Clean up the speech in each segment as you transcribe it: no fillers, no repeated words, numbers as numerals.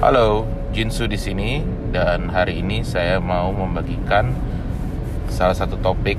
Halo, Jinsoo di sini, dan hari ini saya mau membagikan salah satu topik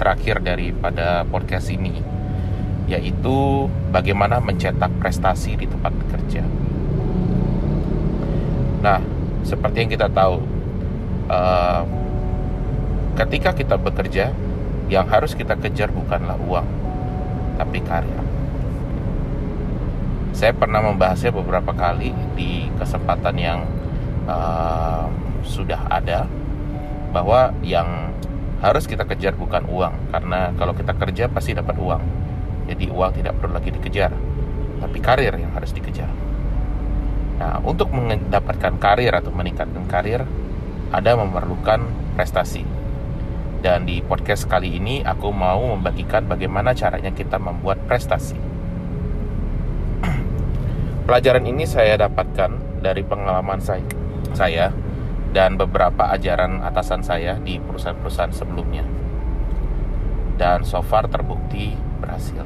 terakhir daripada podcast ini, yaitu bagaimana mencetak prestasi di tempat kerja. Nah, seperti yang kita tahu, ketika kita bekerja, yang harus kita kejar bukanlah uang, tapi karya. Saya pernah membahasnya beberapa kali di kesempatan yang sudah ada, bahwa yang harus kita kejar bukan uang, karena kalau kita kerja pasti dapat uang. Jadi uang tidak perlu lagi dikejar, tapi karir yang harus dikejar. Nah, untuk mendapatkan karir atau meningkatkan karir, Anda memerlukan prestasi. Dan di podcast kali ini aku mau membagikan bagaimana caranya kita membuat prestasi. Pelajaran ini saya dapatkan dari pengalaman saya dan beberapa ajaran atasan saya di perusahaan-perusahaan sebelumnya. Dan so far terbukti berhasil.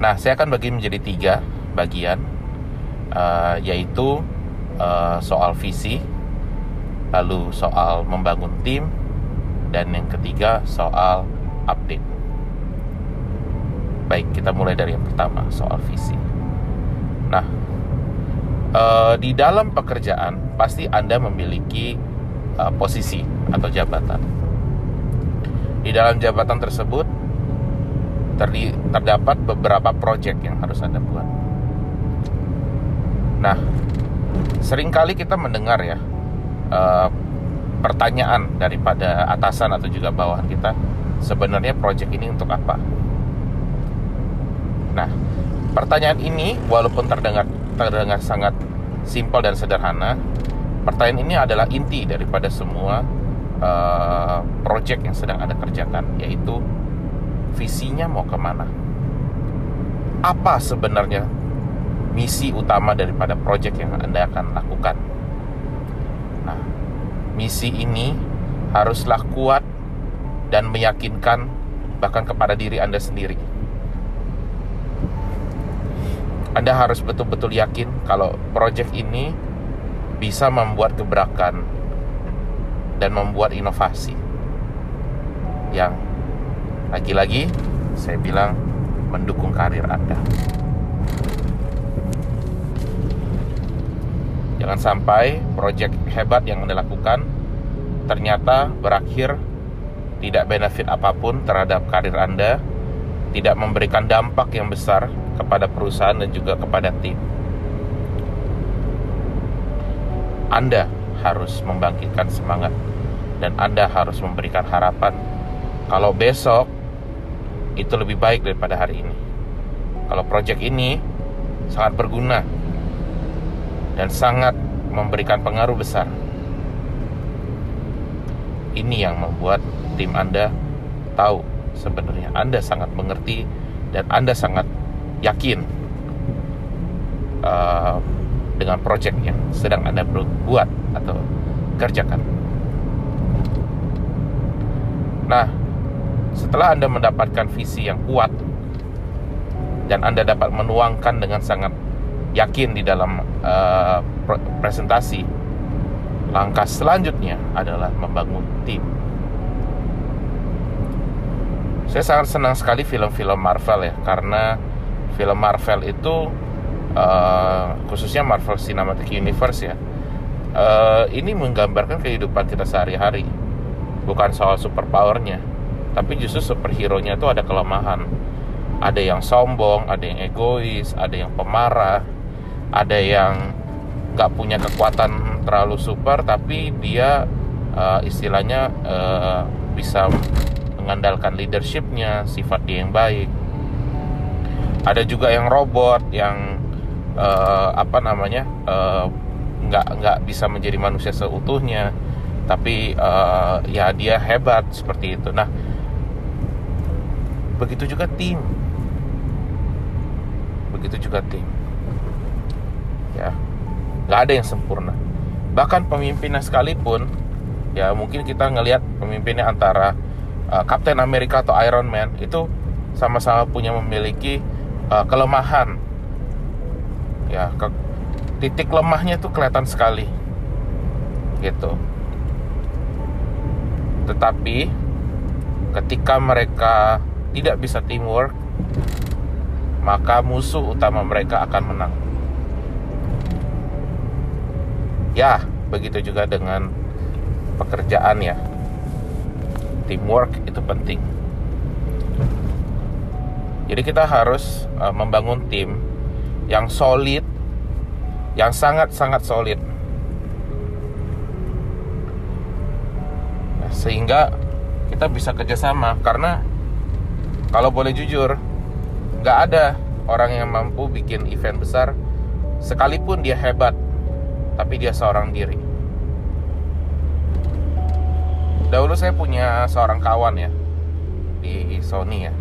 Nah, saya akan bagi menjadi 3 bagian, yaitu soal visi, lalu soal membangun tim, dan yang ketiga soal update. Baik, kita mulai dari yang pertama, soal visi. Nah, di dalam pekerjaan pasti Anda memiliki posisi atau jabatan. Di dalam jabatan tersebut terdapat beberapa proyek yang harus Anda buat. Nah, seringkali kita mendengar ya pertanyaan daripada atasan atau juga bawahan kita, sebenarnya proyek ini untuk apa? Nah, pertanyaan ini walaupun terdengar sangat simpel dan sederhana, pertanyaan ini adalah inti daripada semua project yang sedang Anda kerjakan, yaitu visinya mau kemana? Apa sebenarnya misi utama daripada project yang Anda akan lakukan? Nah, misi ini haruslah kuat dan meyakinkan bahkan kepada diri Anda sendiri. Anda harus betul-betul yakin kalau proyek ini bisa membuat gebrakan dan membuat inovasi. Yang lagi-lagi saya bilang mendukung karir Anda. Jangan sampai proyek hebat yang Anda lakukan ternyata berakhir tidak benefit apapun terhadap karir Anda, tidak memberikan dampak yang besar kepada perusahaan dan juga kepada tim. Anda harus membangkitkan semangat dan Anda harus memberikan harapan kalau besok itu lebih baik daripada hari ini. Kalau proyek ini sangat berguna dan sangat memberikan pengaruh besar. Ini yang membuat tim Anda tahu sebenarnya Anda sangat mengerti dan Anda sangat yakin dengan proyek yang sedang Anda buat atau kerjakan. Nah, setelah Anda mendapatkan visi yang kuat dan Anda dapat menuangkan dengan sangat yakin di dalam presentasi, langkah selanjutnya adalah membangun tim. Saya sangat senang sekali film-film Marvel ya, karena film Marvel itu khususnya Marvel Cinematic Universe ya, ini menggambarkan kehidupan kita sehari-hari. Bukan soal superpowernya, tapi justru superhero-nya itu ada kelemahan. Ada yang sombong, ada yang egois, ada yang pemarah, ada yang gak punya kekuatan terlalu super, tapi dia istilahnya bisa mengandalkan leadership-nya, sifat dia yang baik. Ada juga yang robot yang nggak bisa menjadi manusia seutuhnya, tapi ya dia hebat seperti itu. Nah, begitu juga tim ya, nggak ada yang sempurna. Bahkan pemimpinnya sekalipun ya, mungkin kita ngelihat pemimpinnya antara Captain Amerika atau Iron Man itu sama-sama memiliki kelemahan ya, titik lemahnya itu kelihatan sekali gitu. Tetapi ketika mereka tidak bisa teamwork, maka musuh utama mereka akan menang. Ya, begitu juga dengan pekerjaan ya. Teamwork itu penting. Jadi kita harus membangun tim yang solid, yang sangat-sangat solid, sehingga kita bisa kerjasama. Karena kalau boleh jujur, gak ada orang yang mampu bikin event besar, sekalipun dia hebat, tapi dia seorang diri. Dahulu saya punya seorang kawan ya, di Sony ya,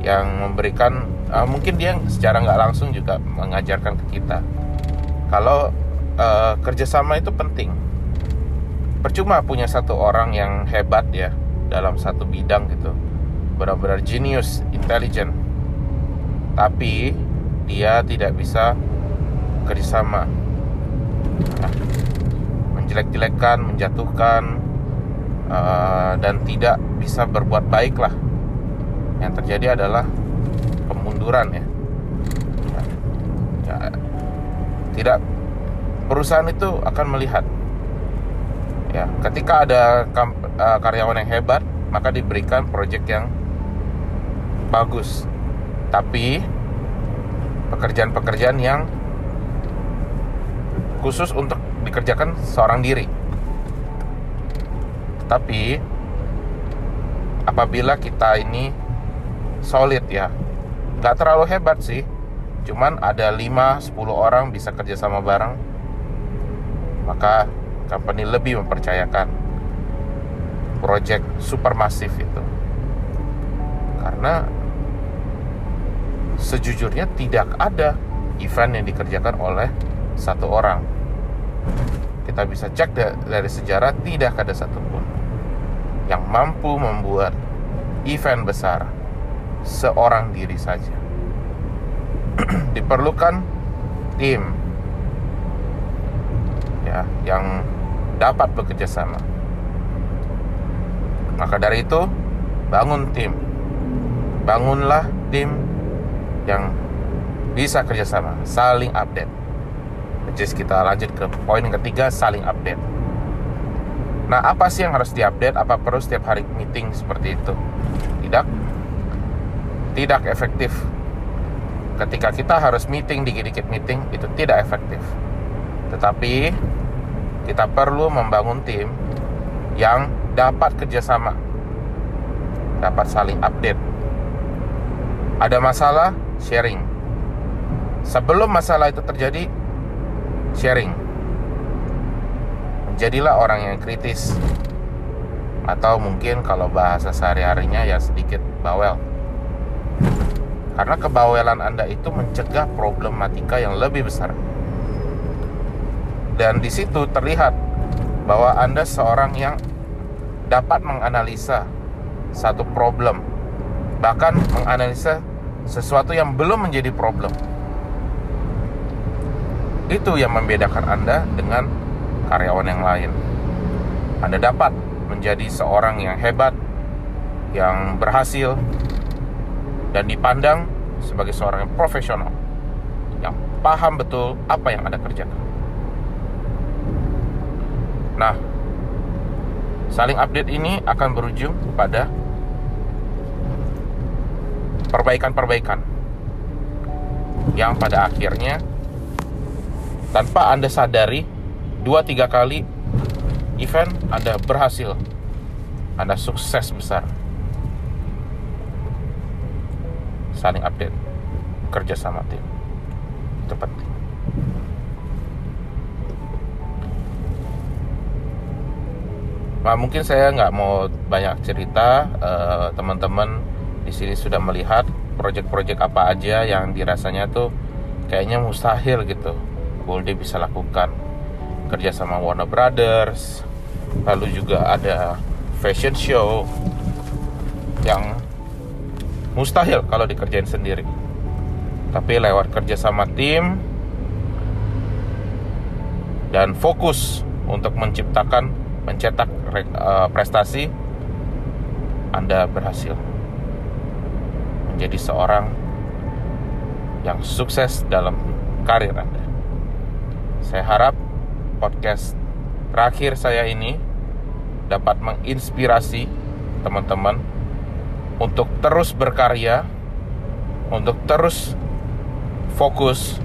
yang memberikan, mungkin dia secara nggak langsung juga mengajarkan ke kita kalau kerjasama itu penting. Percuma punya satu orang yang hebat ya dalam satu bidang gitu, benar-benar genius, intelligent, tapi dia tidak bisa kerjasama. Nah, menjelek-jelekan, menjatuhkan, dan tidak bisa berbuat baik lah. Yang terjadi adalah kemunduran ya. Ya, tidak, perusahaan itu akan melihat ya, ketika ada karyawan yang hebat, maka diberikan proyek yang bagus, tapi pekerjaan-pekerjaan yang khusus untuk dikerjakan seorang diri. Tapi apabila kita ini solid ya, gak terlalu hebat sih, cuman ada 5-10 orang bisa kerjasama bareng, maka company lebih mempercayakan project supermasif itu. Karena sejujurnya tidak ada event yang dikerjakan oleh satu orang. Kita bisa cek dari sejarah, tidak ada satupun yang mampu membuat event besar seorang diri saja. Diperlukan tim ya, yang dapat bekerja sama. Maka dari itu, bangun tim. Bangunlah tim yang bisa kerjasama, saling update. Jadi kita lanjut ke poin yang ketiga, saling update. Nah, apa sih yang harus diupdate? Apa perlu setiap hari meeting seperti itu? Tidak efektif. Ketika kita harus meeting, dikit-dikit meeting, itu tidak efektif. Tetapi kita perlu membangun tim yang dapat kerjasama, dapat saling update. Ada masalah, sharing. Sebelum masalah itu terjadi, sharing. Menjadilah orang yang kritis, atau mungkin kalau bahasa sehari-harinya ya sedikit bawel. Karena kebawelan Anda itu mencegah problematika yang lebih besar. Dan di situ terlihat bahwa Anda seorang yang dapat menganalisa satu problem, bahkan menganalisa sesuatu yang belum menjadi problem. Itu yang membedakan Anda dengan karyawan yang lain. Anda dapat menjadi seorang yang hebat, yang berhasil, dan dipandang sebagai seorang yang profesional, yang paham betul apa yang Anda kerjakan. Nah, saling update ini akan berujung kepada perbaikan-perbaikan yang pada akhirnya tanpa Anda sadari 2-3 kali event Anda berhasil, Anda sukses besar. Saling update, kerja sama tim, itu penting. Nah, mungkin saya nggak mau banyak cerita, teman-teman di sini sudah melihat proyek-proyek apa aja yang dirasanya tuh kayaknya mustahil gitu BOLDe bisa lakukan, kerja sama Warner Brothers, lalu juga ada fashion show yang mustahil kalau dikerjain sendiri. Tapi lewat kerja sama tim, dan fokus untuk mencetak prestasi, Anda berhasil menjadi seorang yang sukses dalam karir Anda. Saya harap podcast terakhir saya ini dapat menginspirasi teman-teman untuk terus berkarya, untuk terus fokus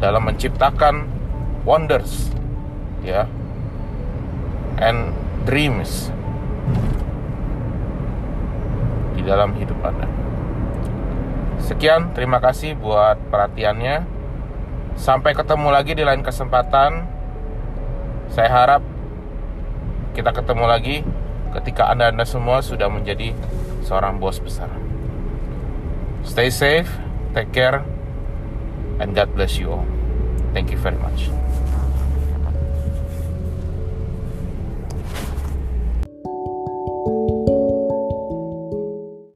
dalam menciptakan wonders, ya, and dreams di dalam hidup Anda. Sekian, terima kasih buat perhatiannya. Sampai ketemu lagi di lain kesempatan. Saya harap kita ketemu lagi ketika Anda semua sudah menjadi seorang bos besar. Stay safe, take care, and God bless you all. Thank you very much.